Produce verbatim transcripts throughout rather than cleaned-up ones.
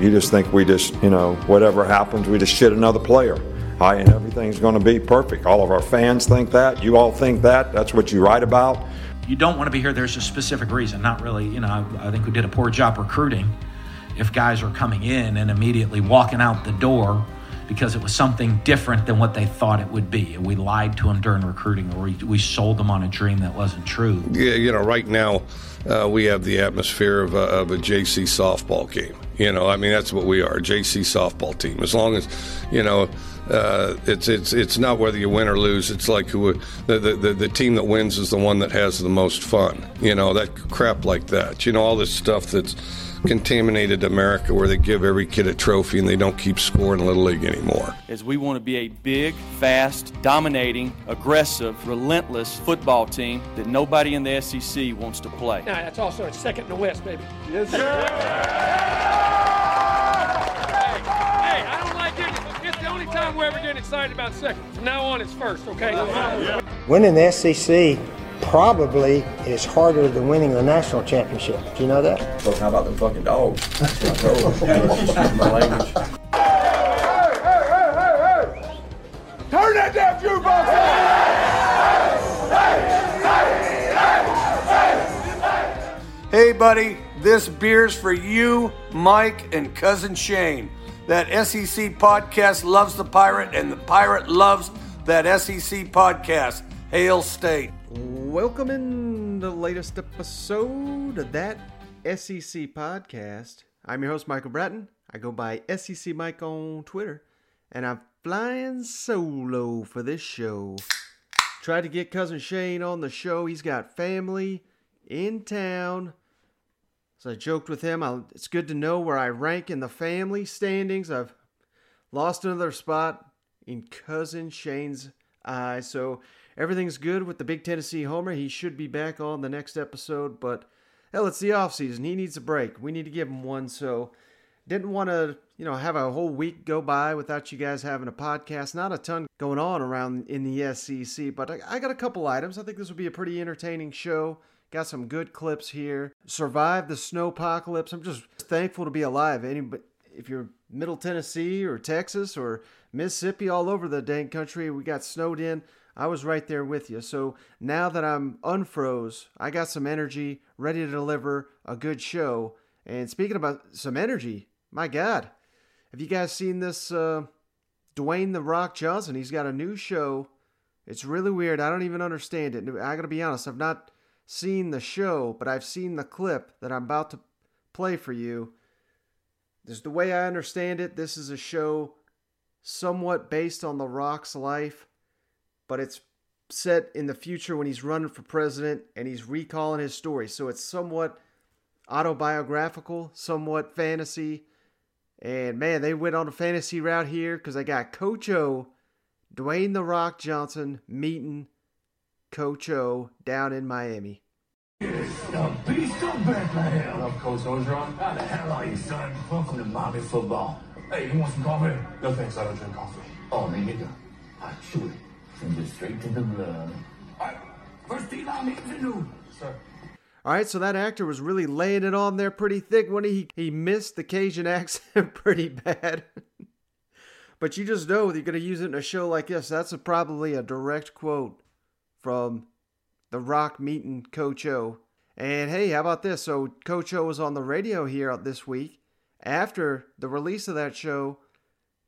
You just think we just, you know, whatever happens, we just shit another player. Right, and everything's going to be perfect. All of our fans think that. You all think that. That's what you write about. You don't want to be here. There's a specific reason. Not really, you know, I think we did a poor job recruiting if guys are coming in and immediately walking out the door because it was something different than what they thought it would be. We lied to them during recruiting, or we, we sold them on a dream that wasn't true. Yeah, you know, right now uh, we have the atmosphere of a, of a J C softball game. You know, I mean, that's what we are, a J C softball team. As long as, you know, uh, it's it's it's not whether you win or lose. It's like who the, the, the team that wins is the one that has the most fun. You know, that crap like that. You know, all this stuff that's contaminated America where they give every kid a trophy and they don't keep scoring Little League anymore. As we want to be a big, fast, dominating, aggressive, relentless football team that nobody in the S E C wants to play. Now, that's also a second in the West, baby. Yes, sir! Hey, hey, I don't like it. It's the only time we're ever getting excited about second. From now on, it's first, okay? Yeah. Winning the S E C probably is harder than winning the national championship. Do you know that? Well, how about the fucking dogs? That's what I told them. My language. Hey, hey, hey, hey, hey! Turn that damn jukebox on! Hey, hey, hey, hey, hey, hey, hey, hey, hey, buddy, this beer's for you, Mike, and Cousin Shane. That S E C podcast loves the Pirate, and the Pirate loves that S E C podcast. Hail State. Welcome in the latest episode of that S E C podcast. I'm your host, Michael Bratton. I go by S E C Mike on Twitter, and I'm flying solo for this show. Tried to get Cousin Shane on the show. He's got family in town. So I joked with him, I'll, it's good to know where I rank in the family standings. I've lost another spot in Cousin Shane's eye, so everything's good with the big Tennessee homer. He should be back on the next episode, but hell, it's the offseason. He needs a break. We need to give him one, so didn't want to, you know, have a whole week go by without you guys having a podcast. Not a ton going on around in the S E C, but I, I got a couple items. I think this will be a pretty entertaining show. Got some good clips here. Survived the snowpocalypse. I'm just thankful to be alive. Anybody, if you're Middle Tennessee or Texas or Mississippi, all over the dang country, we got snowed in. I was right there with you. So now that I'm unfroze, I got some energy, ready to deliver a good show. And speaking about some energy, my God, have you guys seen this uh, Dwayne The Rock Johnson? He's got a new show. It's really weird. I don't even understand it. I gotta be honest, I've not seen the show, but I've seen the clip that I'm about to play for you. This is the way I understand it. This is a show somewhat based on The Rock's life, but it's set in the future when he's running for president and he's recalling his story. So it's somewhat autobiographical, somewhat fantasy. And man, they went on a fantasy route here because they got Coach O, Dwayne The Rock Johnson meeting Coach O down in Miami. It's the Beast of Bethlehem. Love Coach Ogeron. How the hell are you, son? Welcome to Miami football. Hey, you want some coffee? No thanks, I don't drink coffee. Oh, me neither. I chew it. Send it straight to the blood. All right, first thing I need to do, sir. All right, so that actor was really laying it on there pretty thick when he he missed the Cajun accent pretty bad. But you just know that you're going to use it in a show like this. That's a, probably a direct quote from The Rock meeting Coach O. And hey, how about this? So Coach O was on the radio here this week after the release of that show.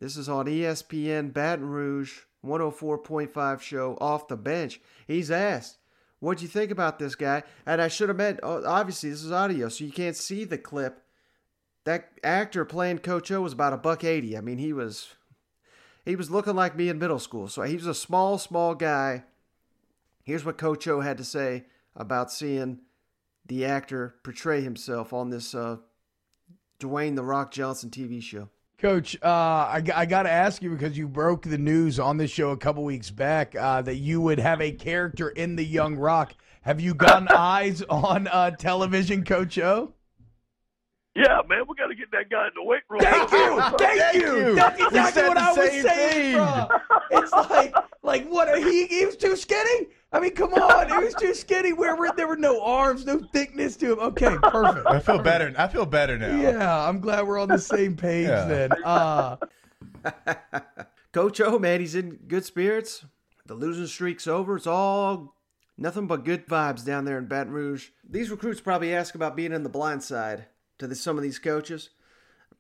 This is on E S P N Baton Rouge. one oh four point five show off the bench. He's asked, what'd you think about this guy? And I should have meant, obviously this is audio, so you can't see the clip. That actor playing Coach O was about a buck eighty. I mean, he was, he was looking like me in middle school. So he was a small, small guy. Here's what Coach O had to say about seeing the actor portray himself on this uh, Dwayne The Rock Johnson T V show. Coach, uh, I, I got to ask you because you broke the news on this show a couple weeks back uh, that you would have a character in The Young Rock. Have you gotten eyes on uh, television, Coach O? Yeah, man, we got to get that guy in the weight room. Thank you, thank, thank you. you. That's exactly what I was saying. It's like, like what? He, he was too skinny. I mean, come on. It was just skinny. Where were, there were no arms, no thickness to him. Okay, perfect. I feel better. I feel better now. Yeah, I'm glad we're on the same page yeah. then. Uh, Coach O, man, he's in good spirits. The losing streak's over. It's all nothing but good vibes down there in Baton Rouge. These recruits probably ask about being in the blind side to the, some of these coaches.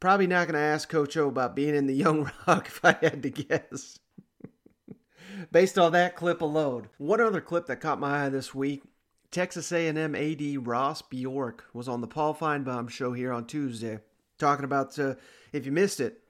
Probably not going to ask Coach O about being in the Young Rock if I had to guess. Based on that clip alone. One other clip that caught my eye this week, Texas A and M A D Ross Bjork was on the Paul Feinbaum show here on Tuesday, talking about, uh, if you missed it,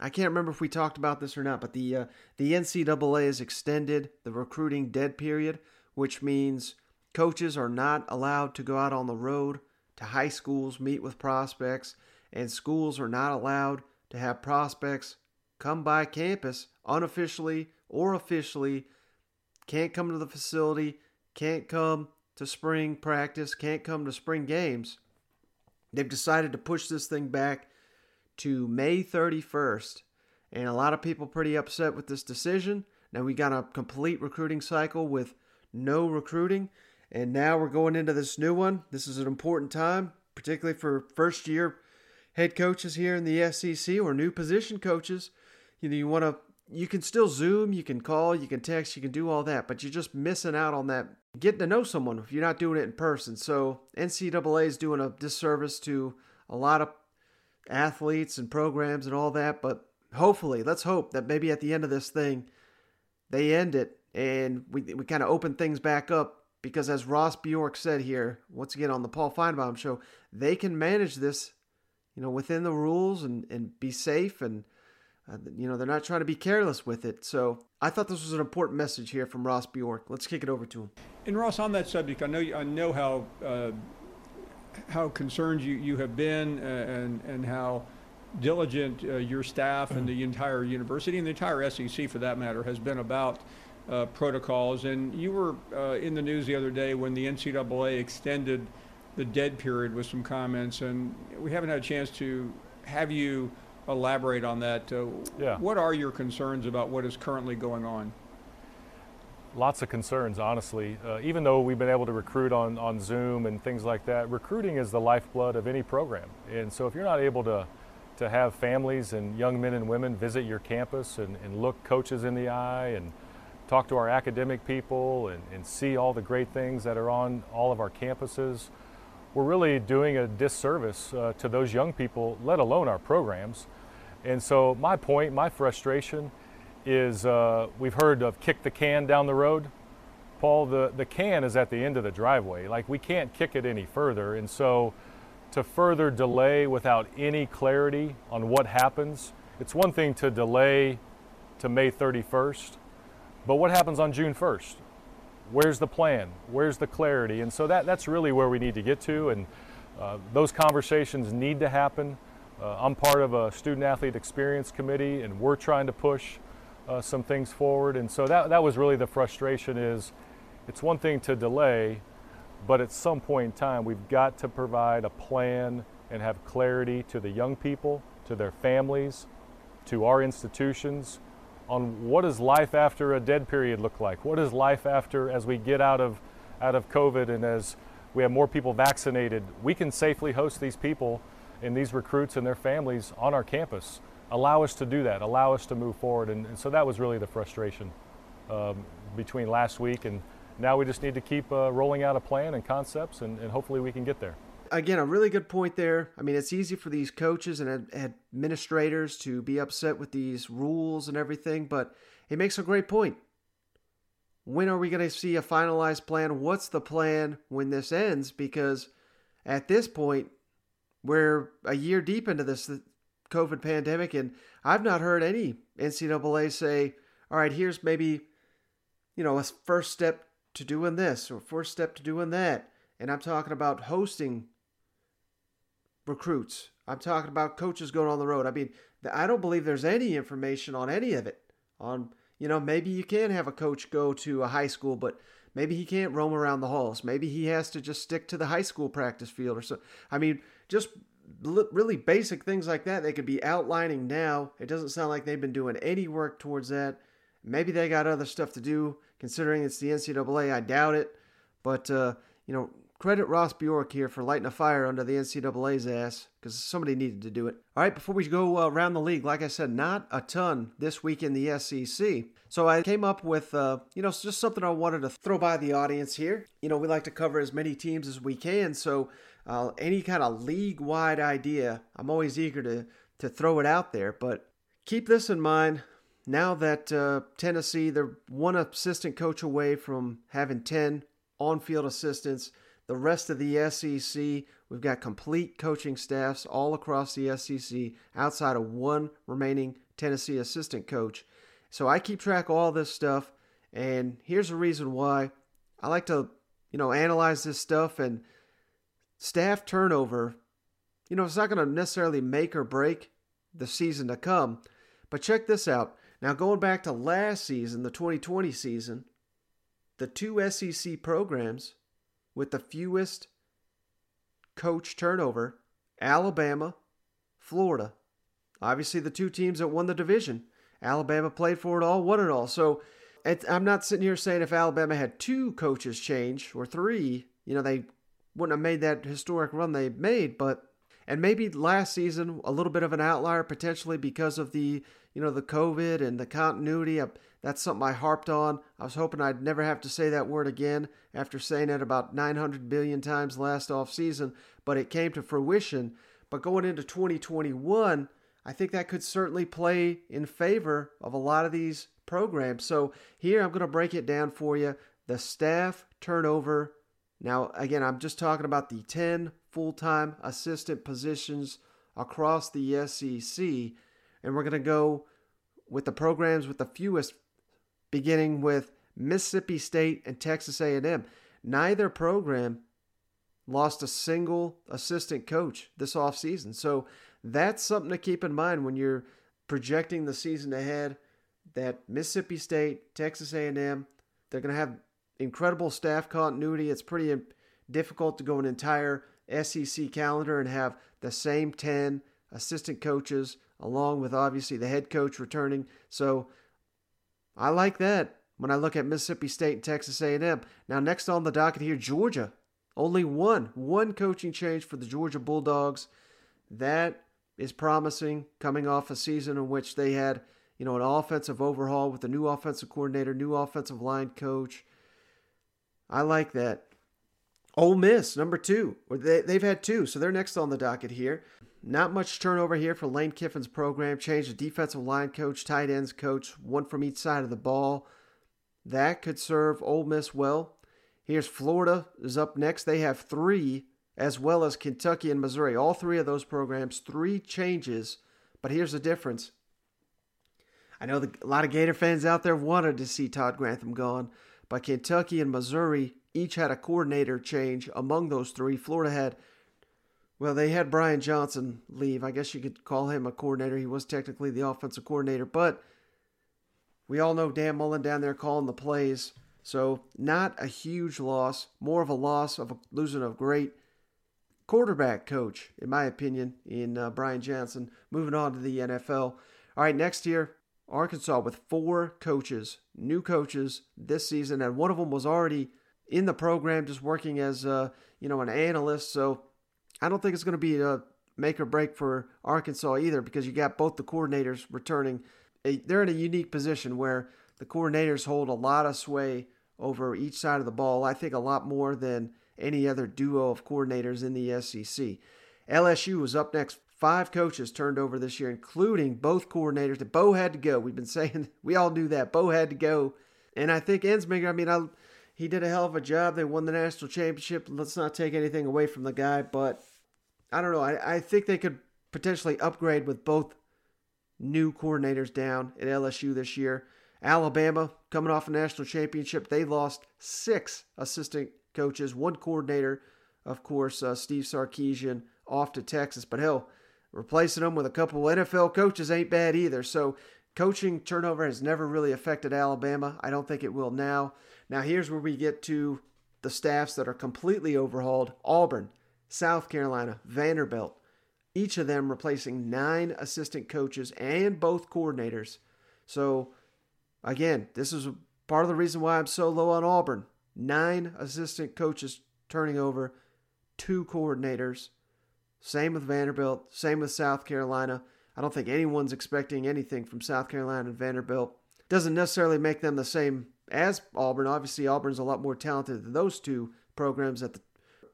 I can't remember if we talked about this or not, but the uh, the N C double A has extended the recruiting dead period, which means coaches are not allowed to go out on the road to high schools, meet with prospects, and schools are not allowed to have prospects come by campus unofficially or officially, can't come to the facility, can't come to spring practice, can't come to spring games. They've decided to push this thing back to May thirty-first, and a lot of people pretty upset with this decision. Now we got a complete recruiting cycle with no recruiting, and now we're going into this new one. This is an important time, particularly for first-year head coaches here in the S E C or new position coaches. You know, you want to, you can still Zoom, you can call, you can text, you can do all that, but you're just missing out on that getting to know someone if you're not doing it in person. So N C double A is doing a disservice to a lot of athletes and programs and all that, but hopefully, let's hope that maybe at the end of this thing, they end it and we we kind of open things back up, because as Ross Bjork said here, once again on the Paul Feinbaum show, they can manage this, you know, within the rules and, and be safe, and uh, you know, they're not trying to be careless with it. So I thought this was an important message here from Ross Bjork. Let's kick it over to him. And Ross, on that subject, I know you, I know how. Uh, how concerned you, you have been uh, and, and how diligent uh, your staff and the entire university and the entire S E C, for that matter, has been about uh, protocols. And you were uh, in the news the other day when the N C double A extended the dead period with some comments, and we haven't had a chance to have you elaborate on that. Uh, yeah. What are your concerns about what is currently going on? Lots of concerns, honestly. Uh, even though we've been able to recruit on, on Zoom and things like that, recruiting is the lifeblood of any program. And so if you're not able to, to have families and young men and women visit your campus and, and look coaches in the eye and talk to our academic people and, and see all the great things that are on all of our campuses, we're really doing a disservice uh, to those young people, let alone our programs. And so my point, my frustration is uh, we've heard of kick the can down the road. Paul, the, the can is at the end of the driveway. Like, we can't kick it any further. And so to further delay without any clarity on what happens, it's one thing to delay to May thirty-first, but what happens on June first? Where's the plan? Where's the clarity? And so that, that's really where we need to get to. And uh, those conversations need to happen. Uh, I'm part of a student-athlete experience committee, and we're trying to push Uh, some things forward. And so that that was really the frustration. Is it's one thing to delay, but at some point in time we've got to provide a plan and have clarity to the young people, to their families, to our institutions, on what does life after a dead period look like? What is life after, as we get out of out of COVID and as we have more people vaccinated, we can safely host these people and these recruits and their families on our campus. Allow us to do that, allow us to move forward. And, and so that was really the frustration um, between last week. And now we just need to keep uh, rolling out a plan and concepts, and, and hopefully we can get there. Again, a really good point there. I mean, it's easy for these coaches and ad- administrators to be upset with these rules and everything, but it makes a great point. When are we going to see a finalized plan? What's the plan when this ends? Because at this point, we're a year deep into this th- COVID pandemic, and I've not heard any N C double A say, all right, here's maybe, you know, a first step to doing this or first step to doing that. And I'm talking about hosting recruits. I'm talking about coaches going on the road. I mean, I don't believe there's any information on any of it. On, you know, maybe you can have a coach go to a high school, but maybe he can't roam around the halls. Maybe he has to just stick to the high school practice field or so. I mean, just really basic things like that they could be outlining now. It doesn't sound like they've been doing any work towards that. Maybe they got other stuff to do. Considering it's the N C double A, I doubt it. But, uh, you know, credit Ross Bjork here for lighting a fire under the N C double A's ass, because somebody needed to do it. All right, before we go uh, around the league, like I said, not a ton this week in the S E C. So I came up with, uh, you know, just something I wanted to throw by the audience here. You know, we like to cover as many teams as we can, so uh, any kind of league-wide idea, I'm always eager to, to throw it out there. But keep this in mind. Now that uh, Tennessee, they're one assistant coach away from having ten on-field assistants. The rest of the S E C, we've got complete coaching staffs all across the S E C outside of one remaining Tennessee assistant coach. So I keep track of all this stuff, and here's the reason why. I like to, you know, analyze this stuff, and staff turnover, you know, it's not going to necessarily make or break the season to come, but check this out. Now, going back to last season, the twenty twenty season, the two S E C programs with the fewest coach turnover, Alabama, Florida. Obviously, the two teams that won the division. Alabama played for it all, won it all. So, I'm not sitting here saying if Alabama had two coaches change or three, you know, they wouldn't have made that historic run they made, but and maybe last season, a little bit of an outlier potentially because of the, you know, the COVID and the continuity. That's something I harped on. I was hoping I'd never have to say that word again after saying it about nine hundred billion times last offseason, but it came to fruition. But going into twenty twenty-one, I think that could certainly play in favor of a lot of these programs. So here I'm going to break it down for you. The staff turnover. Now, again, I'm just talking about the ten full-time assistant positions across the S E C, and we're going to go with the programs with the fewest, beginning with Mississippi State and Texas A and M. Neither program lost a single assistant coach this offseason, so that's something to keep in mind when you're projecting the season ahead, that Mississippi State, Texas A and M, they're going to have incredible staff continuity. It's pretty difficult to go an entire S E C calendar and have the same ten assistant coaches along with obviously the head coach returning. So I like that when I look at Mississippi State and Texas A and M. Now next on the docket here, Georgia. Only one, one coaching change for the Georgia Bulldogs. That is promising coming off a season in which they had, you know, an offensive overhaul with a new offensive coordinator, new offensive line coach. I like that. Ole Miss, number two. They, they've had two, so they're next on the docket here. Not much turnover here for Lane Kiffin's program. Changed the defensive line coach, tight ends coach, one from each side of the ball. That could serve Ole Miss well. Here's Florida is up next. They have three, as well as Kentucky and Missouri. All three of those programs, three changes. But here's the difference. I know the, a lot of Gator fans out there wanted to see Todd Grantham gone, but Kentucky and Missouri each had a coordinator change among those three. Florida had, well, they had Brian Johnson leave. I guess you could call him a coordinator. He was technically the offensive coordinator, but we all know Dan Mullen down there calling the plays. So not a huge loss, more of a loss of a, losing a great quarterback coach, in my opinion, in uh, Brian Johnson. Moving on to the N F L. All right, next year, Arkansas with four coaches, new coaches this season, and one of them was already in the program just working as a, you know, an analyst. So I don't think it's going to be a make or break for Arkansas either, because you got both the coordinators returning. They're in a unique position where the coordinators hold a lot of sway over each side of the ball, I think a lot more than any other duo of coordinators in the S E C. L S U was up next. Five coaches turned over this year, including both coordinators. That Bo had to go. We've been saying, we all knew that. Bo had to go. And I think Ensminger, I mean, I, he did a hell of a job. They won the national championship. Let's not take anything away from the guy. But I don't know. I, I think they could potentially upgrade with both new coordinators down at L S U this year. Alabama, coming off a national championship, they lost six assistant coaches, one coordinator, of course, uh, Steve Sarkisian, off to Texas. But hell, replacing them with a couple of N F L coaches ain't bad either. So coaching turnover has never really affected Alabama. I don't think it will now. Now here's where we get to the staffs that are completely overhauled. Auburn, South Carolina, Vanderbilt. Each of them replacing nine assistant coaches and both coordinators. So again, this is Part of the reason why I'm so low on Auburn, nine assistant coaches turning over, two coordinators. Same with Vanderbilt, same with South Carolina. I don't think anyone's expecting anything from South Carolina and Vanderbilt. Doesn't necessarily make them the same as Auburn. Obviously, Auburn's a lot more talented than those two programs at the,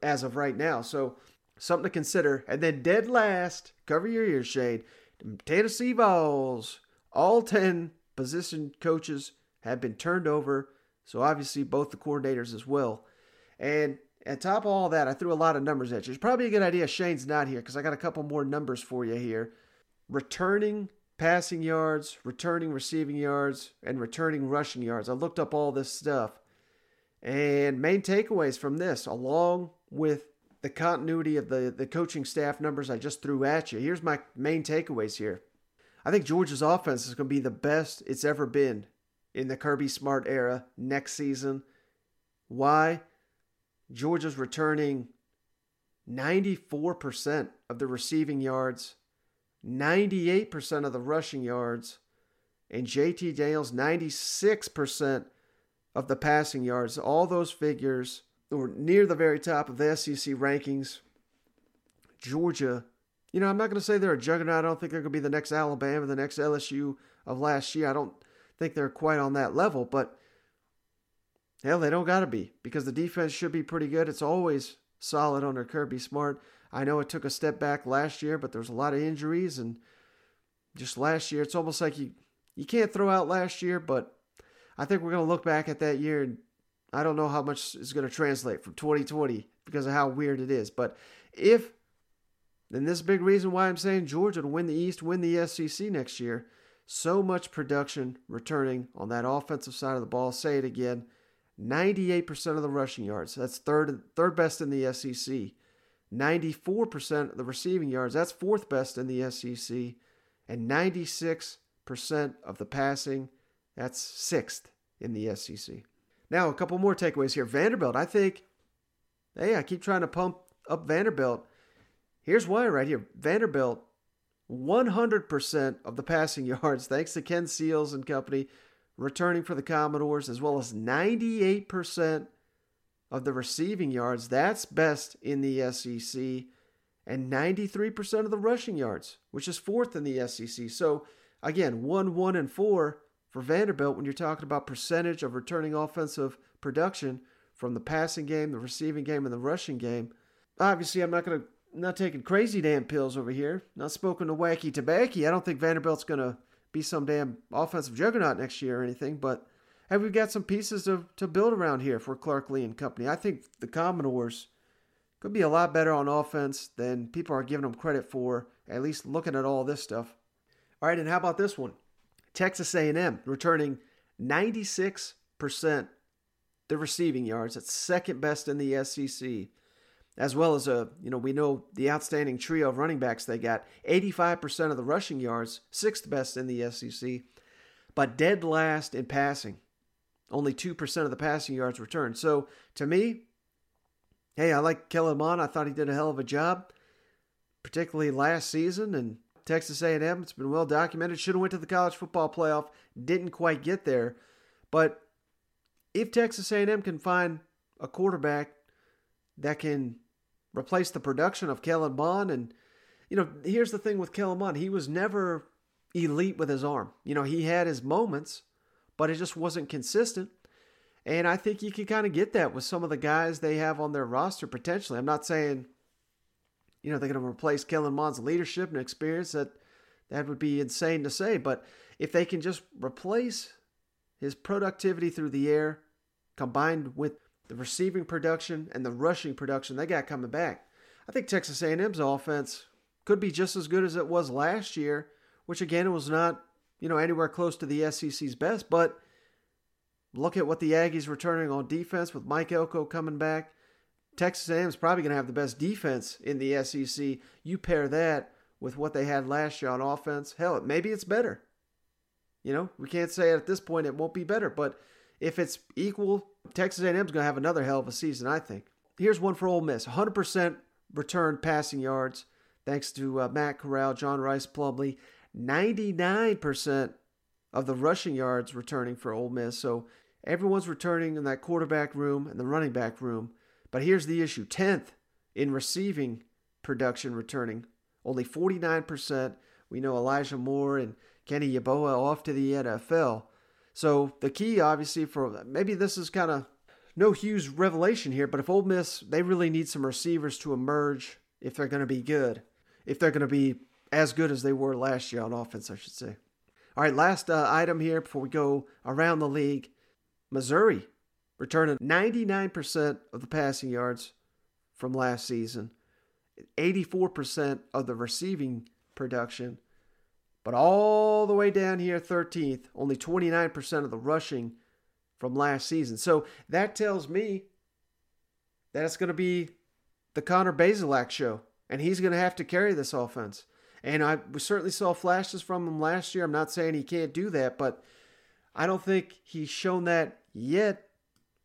as of right now. So something to consider. And then dead last, cover your ears, Shade, Tennessee Vols. All ten position coaches have been turned over, so obviously both the coordinators as well. And on top of all that, I threw a lot of numbers at you. It's probably a good idea Shane's not here because I got a couple more numbers for you here. Returning passing yards, returning receiving yards, and returning rushing yards. I looked up all this stuff. And main takeaways from this, along with the continuity of the, the coaching staff numbers I just threw at you. Here's my main takeaways here. I think Georgia's offense is going to be the best it's ever been in the Kirby Smart era next season. Why? Georgia's returning ninety-four percent of the receiving yards, ninety-eight percent of the rushing yards, and J T Daniels ninety-six percent of the passing yards. All those figures were near the very top of the S E C rankings. Georgia, you know, I'm not going to say they're a juggernaut. I don't think they're going to be the next Alabama, the next L S U of last year. I don't think they're quite on that level, but hell, they don't got to be because the defense should be pretty good. It's always solid under Kirby Smart. I know it took a step back last year, but there's a lot of injuries, and just last year, it's almost like you, you can't throw out last year, but I think we're going to look back at that year, and I don't know how much is going to translate from twenty twenty because of how weird it is. But if, and this is a big reason why I'm saying Georgia to win the East, win the S E C next year, so much production returning on that offensive side of the ball. Say it again, ninety-eight percent of the rushing yards. That's third third best in the S E C. ninety-four percent of the receiving yards. That's fourth best in the S E C. And ninety-six percent of the passing. That's sixth in the S E C. Now, a couple more takeaways here. Vanderbilt, I think, hey, I keep trying to pump up Vanderbilt. Here's why right here. Vanderbilt, one hundred percent of the passing yards, thanks to Ken Seals and company, returning for the Commodores, as well as ninety-eight percent of the receiving yards. That's best in the S E C. And ninety-three percent of the rushing yards, which is fourth in the S E C. So, again, one, one, and four for Vanderbilt when you're talking about percentage of returning offensive production from the passing game, the receiving game, and the rushing game. Obviously, I'm not going to not taking crazy damn pills over here. Not smoking the wacky tobacco. I don't think Vanderbilt's going to be some damn offensive juggernaut next year or anything, but hey, we've got some pieces to, to build around here for Clark Lee and company. I think the Commodores could be a lot better on offense than people are giving them credit for, at least looking at all this stuff. All right, and how about this one? Texas A and M returning ninety-six percent the receiving yards. That's second best in the S E C. As well as, a, you know, we know the outstanding trio of running backs they got. eighty-five percent of the rushing yards, sixth best in the S E C, but dead last in passing. Only two percent of the passing yards returned. So, to me, hey, I like Kellen Mond. I thought he did a hell of a job, particularly last season. And Texas A and M, it's been well documented, should have went to the college football playoff, didn't quite get there. But if Texas A and M can find a quarterback that can replace the production of Kellen Mond. And, you know, here's the thing with Kellen Mond. He was never elite with his arm. You know, he had his moments, but it just wasn't consistent. And I think you can kind of get that with some of the guys they have on their roster potentially. I'm not saying, you know, they're going to replace Kellen Mond's leadership and experience. That that would be insane to say. But if they can just replace his productivity through the air combined with the receiving production and the rushing production they got coming back, I think Texas A and M's offense could be just as good as it was last year, which again, it was not, you know, anywhere close to the S E C's best, but look at what the Aggies returning on defense with Mike Elko coming back. Texas A and M is probably going to have the best defense in the S E C. You pair that with what they had last year on offense, hell, maybe it's better. You know, we can't say at this point it won't be better, but if it's equal, Texas A and M is going to have another hell of a season, I think. Here's one for Ole Miss. one hundred percent returned passing yards, thanks to uh, Matt Corral, John Rice, Plumlee. ninety-nine percent of the rushing yards returning for Ole Miss. So Everyone's returning in that quarterback room and the running back room. But here's the issue. tenth in receiving production returning. Only forty-nine percent. We know Elijah Moore and Kenny Yeboah off to the N F L. So the key, obviously, for maybe this is kind of no huge revelation here, but if Ole Miss, they really need some receivers to emerge if they're going to be good. If they're going to be as good as they were last year on offense, I should say. All right, last uh, item here before we go around the league. Missouri returning ninety-nine percent of the passing yards from last season, eighty-four percent of the receiving production, but all the way down here, thirteenth, only twenty-nine percent of the rushing from last season. So that tells me that it's going to be the Connor Bazelak show, and he's going to have to carry this offense. And I we certainly saw flashes from him last year. I'm not saying he can't do that, but I don't think he's shown that yet,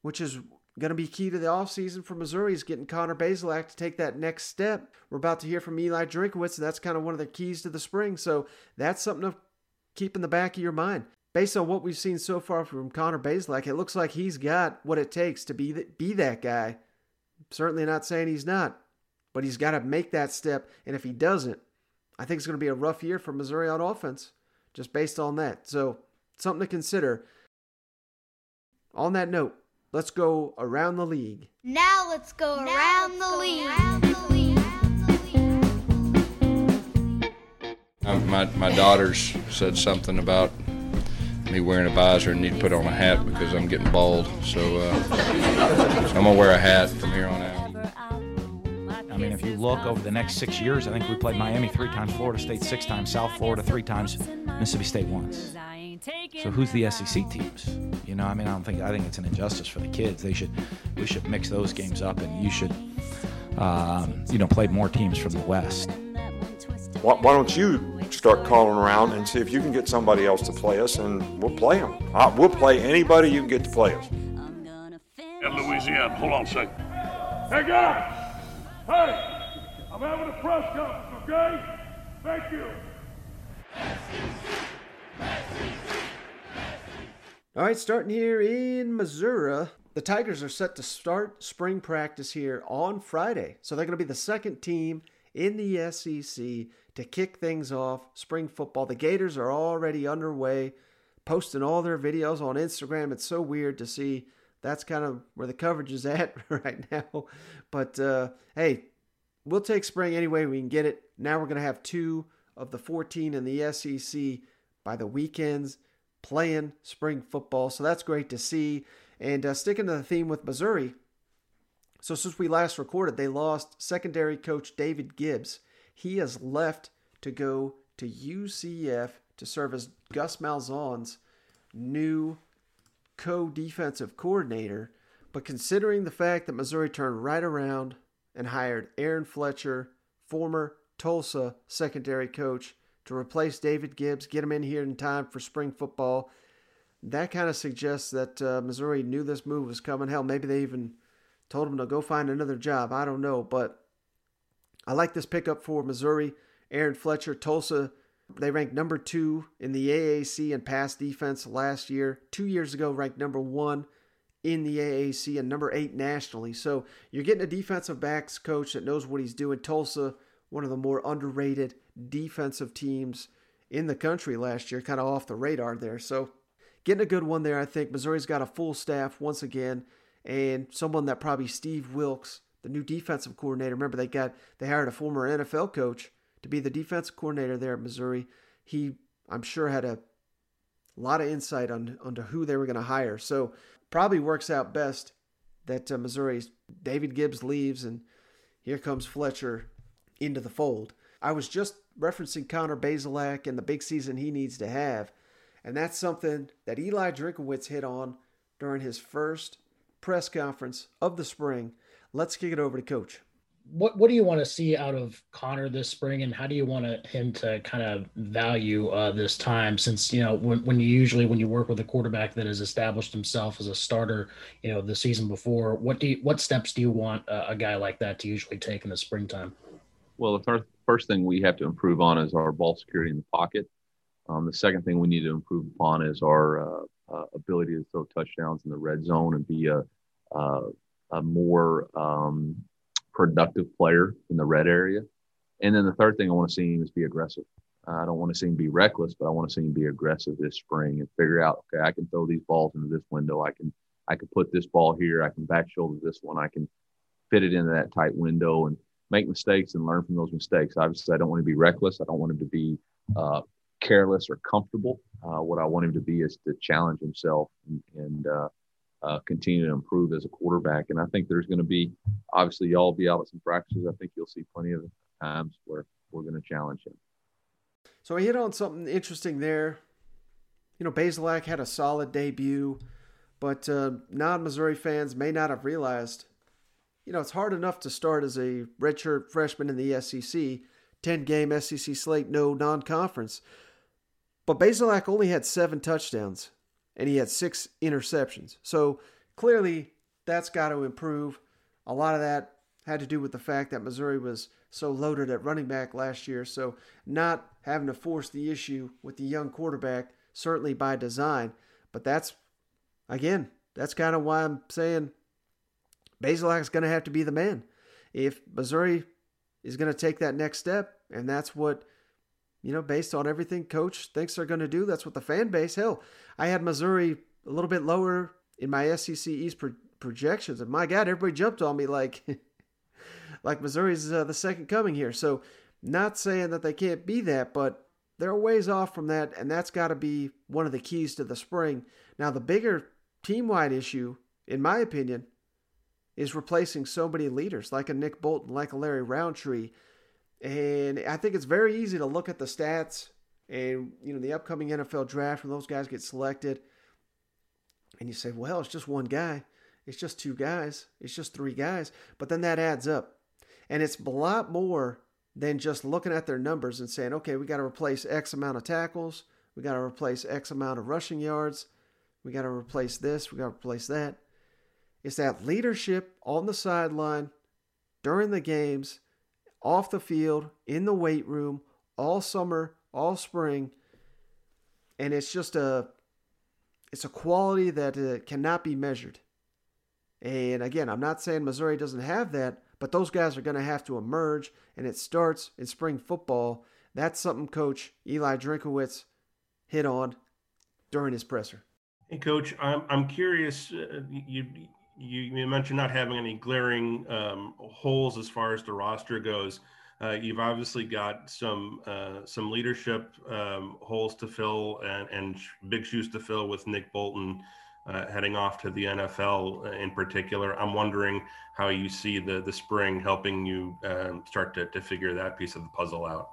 which is going to be key to the offseason for Missouri, is getting Connor Bazelak to take that next step. We're about to hear from Eli Drinkwitz, and that's kind of one of the keys to the spring. So that's something to keep in the back of your mind. Based on what we've seen so far from Connor Bazelak, it looks like he's got what it takes to be, the, be that guy. Certainly not saying he's not, but he's got to make that step. And if he doesn't, I think it's going to be a rough year for Missouri on offense, just based on that. So something to consider. On that note, let's go around the league. Now let's go now around, let's the go league. around the league. My, my daughters said something about me wearing a visor and need to put on a hat because I'm getting bald. So, uh, so I'm going to wear a hat from here on out. I mean, if you look over the next six years, I think we played Miami three times, Florida State six times, South Florida three times, Mississippi State once. So who's the S E C teams? You know, I mean, I don't think I think it's an injustice for the kids. They should, we should mix those games up, and you should, um, you know, play more teams from the West. Why, why don't you start calling around and see if you can get somebody else to play us, and we'll play them. I, we'll play anybody you can get to play us. In Louisiana, hold on a second. Hey guys, hey, I'm having a press conference, okay? Thank you. All right, starting here in Missouri, the Tigers are set to start spring practice here on Friday. So they're going to be the second team in the S E C to kick things off spring football. The Gators are already underway, posting all their videos on Instagram. It's so weird to see. That's kind of where the coverage is at right now. But, uh, hey, we'll take spring anyway we can get it. Now we're going to have two of the fourteen in the S E C by the weekends playing spring football. So that's great to see. And uh, sticking to the theme with Missouri, so since we last recorded, they lost secondary coach David Gibbs. He has left to go to U C F to serve as Gus Malzahn's new co-defensive coordinator. But considering the fact that Missouri turned right around and hired Aaron Fletcher, former Tulsa secondary coach, to replace David Gibbs, get him in here in time for spring football, that kind of suggests that uh, Missouri knew this move was coming. Hell, maybe they even told him to go find another job. I don't know, but I like this pickup for Missouri. Aaron Fletcher, Tulsa, they ranked number two in the A A C in pass defense last year. Two years ago, ranked number one in the A A C and number eight nationally. So you're getting a defensive backs coach that knows what he's doing. Tulsa, one of the more underrated defensive teams in the country last year, kind of off the radar there. So getting a good one there, I think. Missouri's got a full staff once again, and someone that probably Steve Wilks, the new defensive coordinator. Remember, they got they hired a former N F L coach to be the defensive coordinator there at Missouri. He, I'm sure, had a lot of insight on onto who they were going to hire. So probably works out best that uh, Missouri's David Gibbs leaves, and here comes Fletcher into the fold. I was just referencing Connor Bazelak and the big season he needs to have, and that's something that Eli Drinkwitz hit on during his first press conference of the spring. Let's kick it over to Coach. What What do you want to see out of Connor this spring, and how do you want to, him to kind of value uh, this time? Since, you know, when, when you usually when you work with a quarterback that has established himself as a starter, you know, the season before, what do you, what steps do you want uh, a guy like that to usually take in the springtime? Well, the first, first thing we have to improve on is our ball security in the pocket. Um, the second thing we need to improve upon is our uh, uh, ability to throw touchdowns in the red zone and be a uh, a more um, productive player in the red area. And then the third thing I want to see him is be aggressive. I don't want to see him be reckless, but I want to see him be aggressive this spring and figure out, okay, I can throw these balls into this window. I can I can put this ball here. I can back shoulder this one. I can fit it into that tight window and make mistakes and learn from those mistakes. Obviously, I don't want him to be reckless. I don't want him to be uh, careless or comfortable. Uh, what I want him to be is to challenge himself and, and uh, uh, continue to improve as a quarterback. And I think there's going to be, obviously, y'all be out with some practices. I think you'll see plenty of times where we're going to challenge him. So I hit on something interesting there. You know, Bazelak had a solid debut, but uh, non-Missouri fans may not have realized, you know, it's hard enough to start as a redshirt freshman in the S E C, ten-game S E C slate, no non-conference. But Bazelak only had seven touchdowns, and he had six interceptions. So clearly that's got to improve. A lot of that had to do with the fact that Missouri was so loaded at running back last year, so not having to force the issue with the young quarterback, certainly by design. But that's, again, that's kind of why I'm saying Bazelak's going to have to be the man if Missouri is going to take that next step. And that's what, you know, based on everything coach thinks they're going to do, that's what the fan base, hell, I had Missouri a little bit lower in my S E C East pro- projections. And my God, everybody jumped on me like, like Missouri's uh, the second coming here. So not saying that they can't be that, but they're a ways off from that, and that's got to be one of the keys to the spring. Now, the bigger team-wide issue, in my opinion, is replacing so many leaders, like a Nick Bolton, like a Larry Roundtree. And I think it's very easy to look at the stats and, you know, the upcoming N F L draft when those guys get selected, and you say, well, it's just one guy. It's just two guys. It's just three guys. But then that adds up, and it's a lot more than just looking at their numbers and saying, okay, we got to replace X amount of tackles. We got to replace X amount of rushing yards. We got to replace this. We got to replace that. It's that leadership on the sideline, during the games, off the field, in the weight room, all summer, all spring. And it's just a, it's a quality that uh, cannot be measured. And again, I'm not saying Missouri doesn't have that, but those guys are going to have to emerge, and it starts in spring football. That's something Coach Eli Drinkwitz hit on during his presser. Hey, Coach, I'm I'm curious. Uh, you, you you mentioned not having any glaring um, holes as far as the roster goes. Uh, you've obviously got some uh, some leadership um, holes to fill and, and big shoes to fill with Nick Bolton Uh, heading off to the N F L in particular. I'm wondering how you see the the spring helping you uh, start to, to figure that piece of the puzzle out.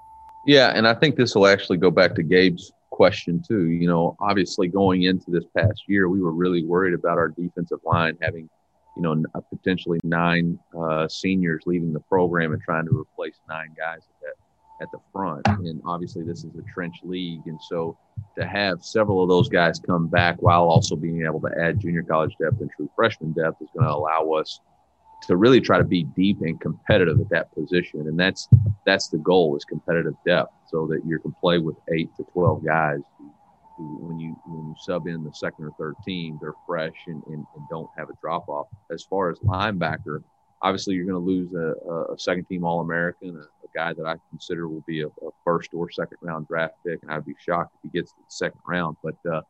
Yeah, and I think this will actually go back to Gabe's question too. You know, obviously going into this past year, we were really worried about our defensive line having, you know, potentially nine uh, seniors leaving the program and trying to replace nine guys at that. at the front. And obviously this is a trench league. And so to have several of those guys come back while also being able to add junior college depth and true freshman depth is going to allow us to really try to be deep and competitive at that position. And that's, that's the goal, is competitive depth, so that you can play with eight to twelve guys who, who, when you, when you sub in the second or third team, they're fresh and, and, and don't have a drop off. As far as linebacker, obviously you're going to lose a, a second team All-American, a, guy that I consider will be a, a first or second round draft pick, and I'd be shocked if he gets to the second round, but uh,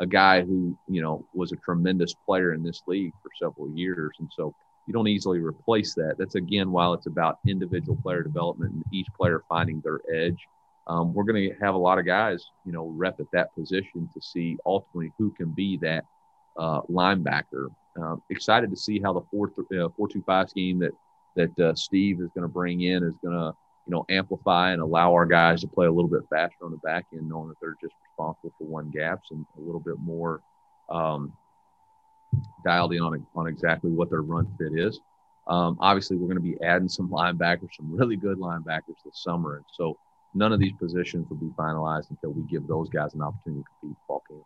a guy who, you know, was a tremendous player in this league for several years. And so you don't easily replace that. That's, again, while it's about individual player development and each player finding their edge, um, we're going to have a lot of guys, you know, rep at that position to see ultimately who can be that uh, linebacker. Uh, excited to see how the four, uh, four two five scheme that, that uh, Steve is going to bring in is going to, you know, amplify and allow our guys to play a little bit faster on the back end, knowing that they're just responsible for one gaps and a little bit more um, dialed in on, on exactly what their run fit is. Um, obviously, we're going to be adding some linebackers, some really good linebackers this summer. And so none of these positions will be finalized until we give those guys an opportunity to compete ball game.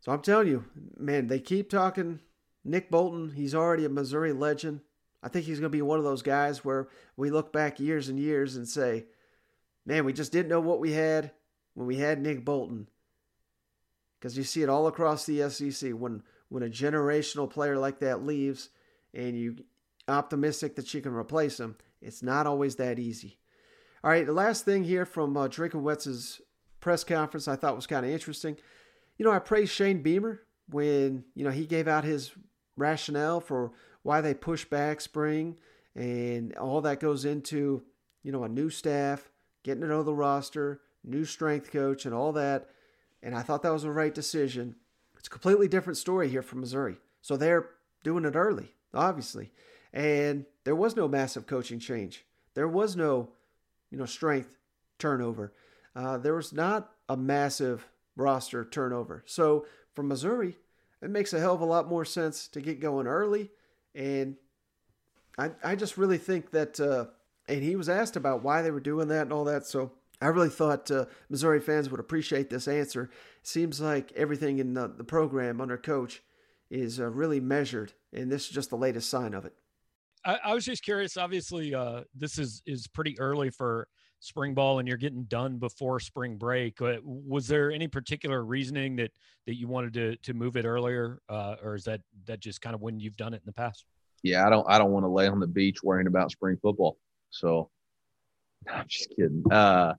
So I'm telling you, man, they keep talking Nick Bolton. He's already a Missouri legend. I think he's going to be one of those guys where we look back years and years and say, man, we just didn't know what we had when we had Nick Bolton. because you see it all across the S E C. When when a generational player like that leaves and you're optimistic that you can replace him, it's not always that easy. All right, the last thing here from uh, Drinkwitz's press conference I thought was kind of interesting. You know, I praised Shane Beamer when, you know, he gave out his rationale for why they pushed back spring and all that goes into, you know, a new staff, getting to know the roster, new strength coach and all that. And I thought that was the right decision. It's a completely different story here from Missouri. So they're doing it early, obviously. And there was no massive coaching change. There was no, you know, strength turnover. Uh, there was not a massive roster turnover. So from Missouri, it makes a hell of a lot more sense to get going early. And I, I just really think that, uh, and he was asked about why they were doing that and all that. So I really thought uh, Missouri fans would appreciate this answer. It seems like everything in the, the program under coach is uh, really measured, and this is just the latest sign of it. I, I was just curious. Obviously, uh, this is, is pretty early for spring ball, and you're getting done before spring break. Was there any particular reasoning that, that you wanted to to move it earlier, uh, or is that that just kind of when you've done it in the past? Yeah, I don't I don't want to lay on the beach worrying about spring football. So I'm just kidding. Uh,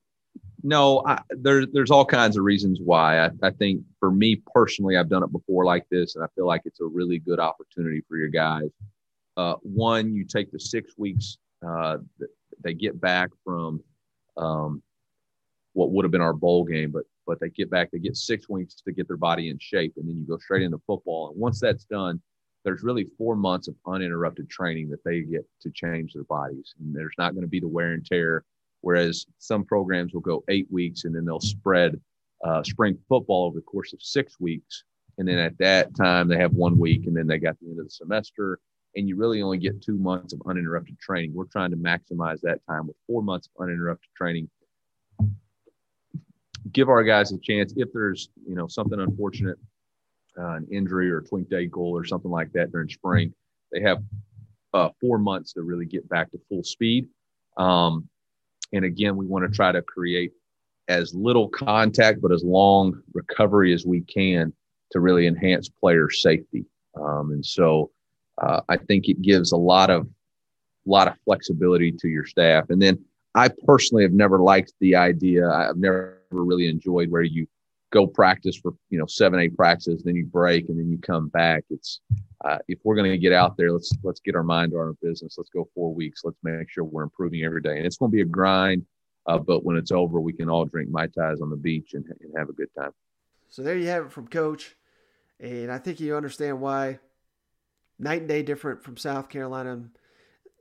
no, I, there, there's all kinds of reasons why. I, I think for me personally, I've done it before like this, and I feel like it's a really good opportunity for your guys. Uh, one, you take the six weeks uh, that they get back from um, what would have been our bowl game, but but they get back, they get six weeks to get their body in shape, and then you go straight into football. And once that's done, there's really four months of uninterrupted training that they get to change their bodies. And there's not going to be the wear and tear, whereas some programs will go eight weeks and then they'll spread uh, spring football over the course of six weeks. And then at that time, they have one week, and then they got the end of the semester, and you really only get two months of uninterrupted training. We're trying to maximize that time with four months of uninterrupted training. Give our guys a chance. If there's, you know, something unfortunate, uh, an injury or a twink day goal or something like that during spring, they have uh, four months to really get back to full speed. Um, and again, we want to try to create as little contact but as long recovery as we can to really enhance player safety. Um, and so, Uh, I think it gives a lot of lot of flexibility to your staff. And then I personally have never liked the idea. I've never really enjoyed where you go practice for, you know, seven, eight practices, then you break and then you come back. It's uh, if we're going to get out there, let's let's get our mind on our business. Let's go four weeks. Let's make sure we're improving every day. And it's going to be a grind, uh, but when it's over, we can all drink Mai Tais on the beach and, and have a good time. So there you have it from Coach. And I think you understand why. Night and day different from South Carolina,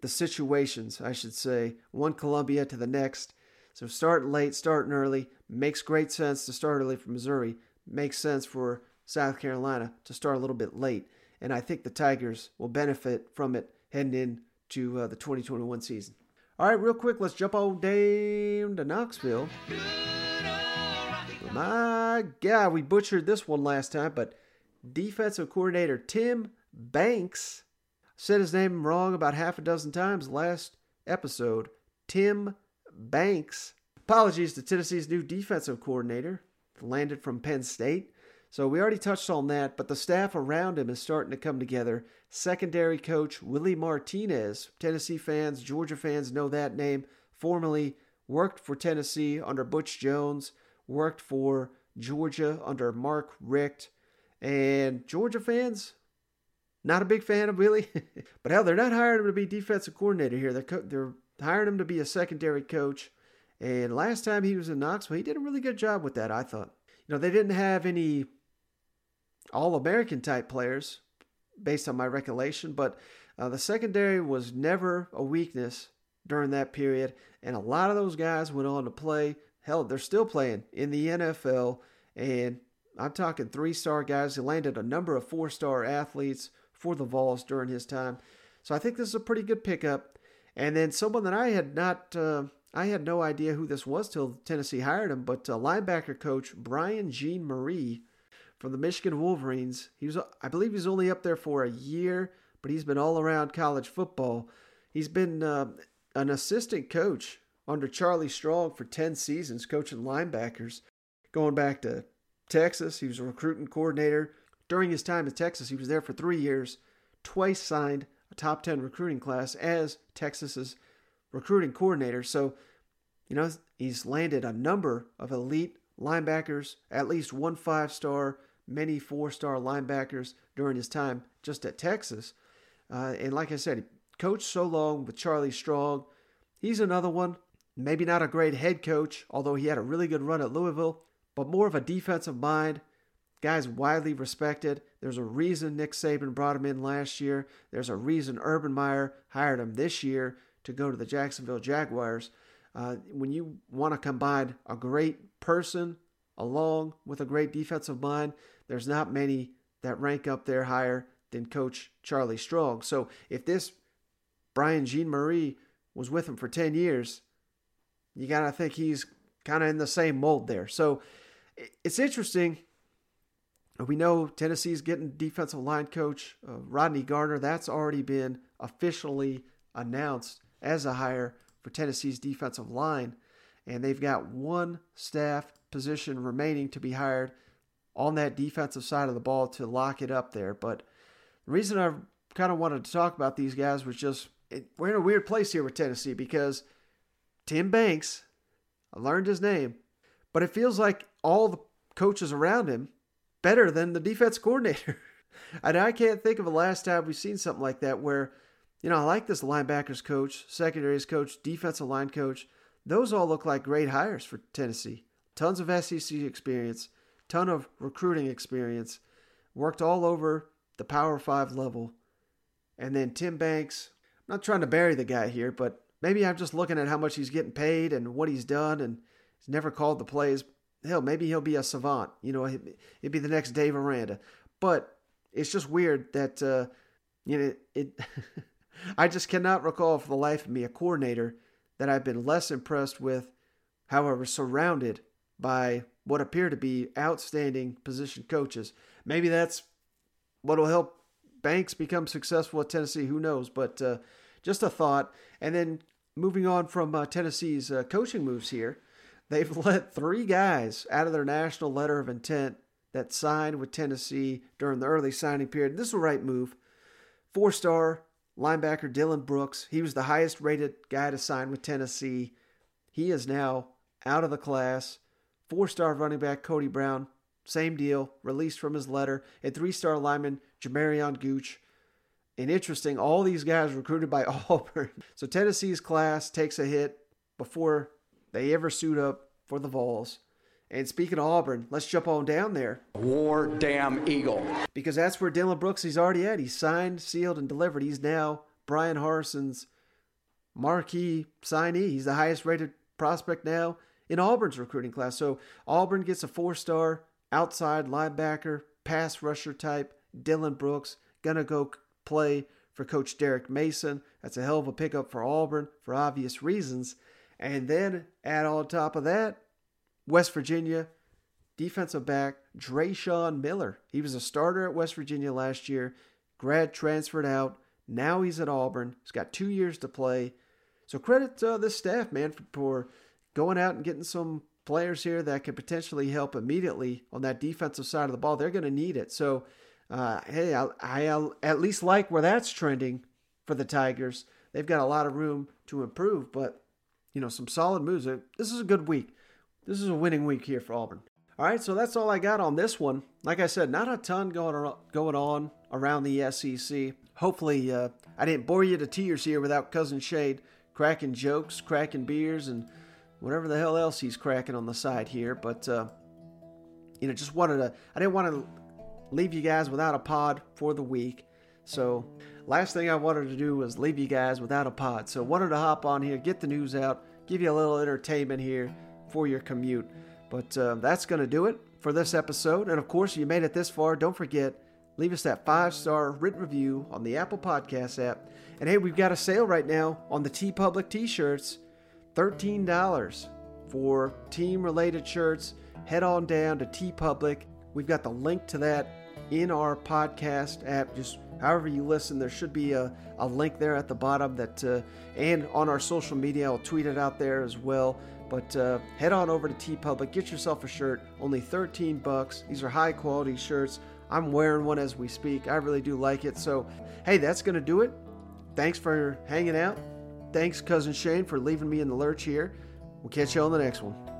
the situations, I should say, one Columbia to the next. So starting late, starting early, makes great sense to start early for Missouri, makes sense for South Carolina to start a little bit late. And I think the Tigers will benefit from it heading into uh, the twenty twenty-one season. All right, real quick, let's jump on down to Knoxville. My God, we butchered this one last time, but defensive coordinator Tim Banks said his name wrong about half a dozen times last episode. Tim Banks. Apologies to Tennessee's new defensive coordinator, landed from Penn State. So we already touched on that, but the staff around him is starting to come together. Secondary coach Willie Martinez. Tennessee fans, Georgia fans know that name. Formerly worked for Tennessee under Butch Jones, worked for Georgia under Mark Richt. And Georgia fans, not a big fan of Willie, but hell, they're not hiring him to be defensive coordinator here. They're, co- they're hiring him to be a secondary coach. And last time he was in Knoxville, he did a really good job with that, I thought. You know, they didn't have any All-American type players, based on my recollection, but uh, the secondary was never a weakness during that period. And a lot of those guys went on to play. Hell, they're still playing in the N F L. And I'm talking three-star guys. He landed a number of four-star athletes for the Vols during his time. So I think this is a pretty good pickup. And then someone that I had not, uh, I had no idea who this was till Tennessee hired him, but uh, linebacker coach Brian Jean Marie from the Michigan Wolverines. He was, I believe he's only up there for a year, but he's been all around college football. He's been uh, an assistant coach under Charlie Strong for ten seasons, coaching linebackers, going back to Texas, he was a recruiting coordinator. During his time at Texas, he was there for three years, twice signed a top ten recruiting class as Texas's recruiting coordinator. So, you know, he's landed a number of elite linebackers, at least one five-star, many four-star linebackers during his time just at Texas. Uh, and like I said, he coached so long with Charlie Strong. He's another one, maybe not a great head coach, although he had a really good run at Louisville, but more of a defensive mind. Guy's widely respected. There's a reason Nick Saban brought him in last year. There's a reason Urban Meyer hired him this year to go to the Jacksonville Jaguars. Uh, when you want to combine a great person along with a great defensive mind, there's not many that rank up there higher than Coach Charlie Strong. So if this Brian Jean-Marie was with him for ten years, you got to think he's kind of in the same mold there. So it's interesting. We know Tennessee's getting defensive line coach uh, Rodney Garner. That's already been officially announced as a hire for Tennessee's defensive line. And they've got one staff position remaining to be hired on that defensive side of the ball to lock it up there. But the reason I kind of wanted to talk about these guys was just it, we're in a weird place here with Tennessee because Tim Banks, I learned his name, but it feels like all the coaches around him better than the defense coordinator. And I can't think of the last time we've seen something like that where, you know, I like this linebackers coach, secondaries coach, defensive line coach. Those all look like great hires for Tennessee. Tons of S E C experience, ton of recruiting experience, worked all over the Power Five level. And then Tim Banks, I'm not trying to bury the guy here, but maybe I'm just looking at how much he's getting paid and what he's done, and he's never called the plays. Hell, maybe he'll be a savant. You know, he'd be the next Dave Aranda. But it's just weird that, uh, you know, it. I just cannot recall for the life of me a coordinator that I've been less impressed with, however, surrounded by what appear to be outstanding position coaches. Maybe that's what will help Banks become successful at Tennessee. Who knows? But uh, just a thought. And then moving on from uh, Tennessee's uh, coaching moves here. They've let three guys out of their national letter of intent that signed with Tennessee during the early signing period. This is the right move. Four-star linebacker Dylan Brooks. He was the highest-rated guy to sign with Tennessee. He is now out of the class. Four-star running back Cody Brown. Same deal. Released from his letter. And three-star lineman Jamarion Gooch. And interesting, all these guys recruited by Auburn. So Tennessee's class takes a hit before they ever suit up for the Vols. And speaking of Auburn, let's jump on down there. War damn Eagle. Because that's where Dylan Brooks, he's already at. He's signed, sealed, and delivered. He's now Brian Harsin's marquee signee. He's the highest-rated prospect now in Auburn's recruiting class. So Auburn gets a four-star outside linebacker, pass rusher type, Dylan Brooks, going to go play for Coach Derek Mason. That's a hell of a pickup for Auburn for obvious reasons. And then, add on top of that, West Virginia defensive back Drayshawn Miller. He was a starter at West Virginia last year. Grad transferred out. Now he's at Auburn. He's got two years to play. So credit to this staff, man, for going out and getting some players here that could potentially help immediately on that defensive side of the ball. They're going to need it. So, uh, hey, I, I at least like where that's trending for the Tigers. They've got a lot of room to improve, but you know, some solid moves. This is a good week. This is a winning week here for Auburn. All right, so that's all I got on this one. Like I said, not a ton going going on around the S E C. Hopefully, uh, I didn't bore you to tears here without Cousin Shade cracking jokes, cracking beers, and whatever the hell else he's cracking on the side here. But, uh, you know, just wanted to, I didn't want to leave you guys without a pod for the week. So last thing I wanted to do was leave you guys without a pod. So wanted to hop on here, get the news out, give you a little entertainment here for your commute. But uh, that's going to do it for this episode. And of course, you made it this far. Don't forget, leave us that five-star written review on the Apple Podcast app. And hey, we've got a sale right now on the T Public t-shirts, thirteen dollars for team-related shirts. Head on down to T Public. We've got the link to that in our podcast app. Just however you listen, there should be a, a link there at the bottom that, uh, and on our social media, I'll tweet it out there as well. But uh, head on over to TeePublic, get yourself a shirt, only thirteen bucks. These are high quality shirts. I'm wearing one as we speak. I really do like it. So, hey, that's going to do it. Thanks for hanging out. Thanks, Cousin Shane, for leaving me in the lurch here. We'll catch you on the next one.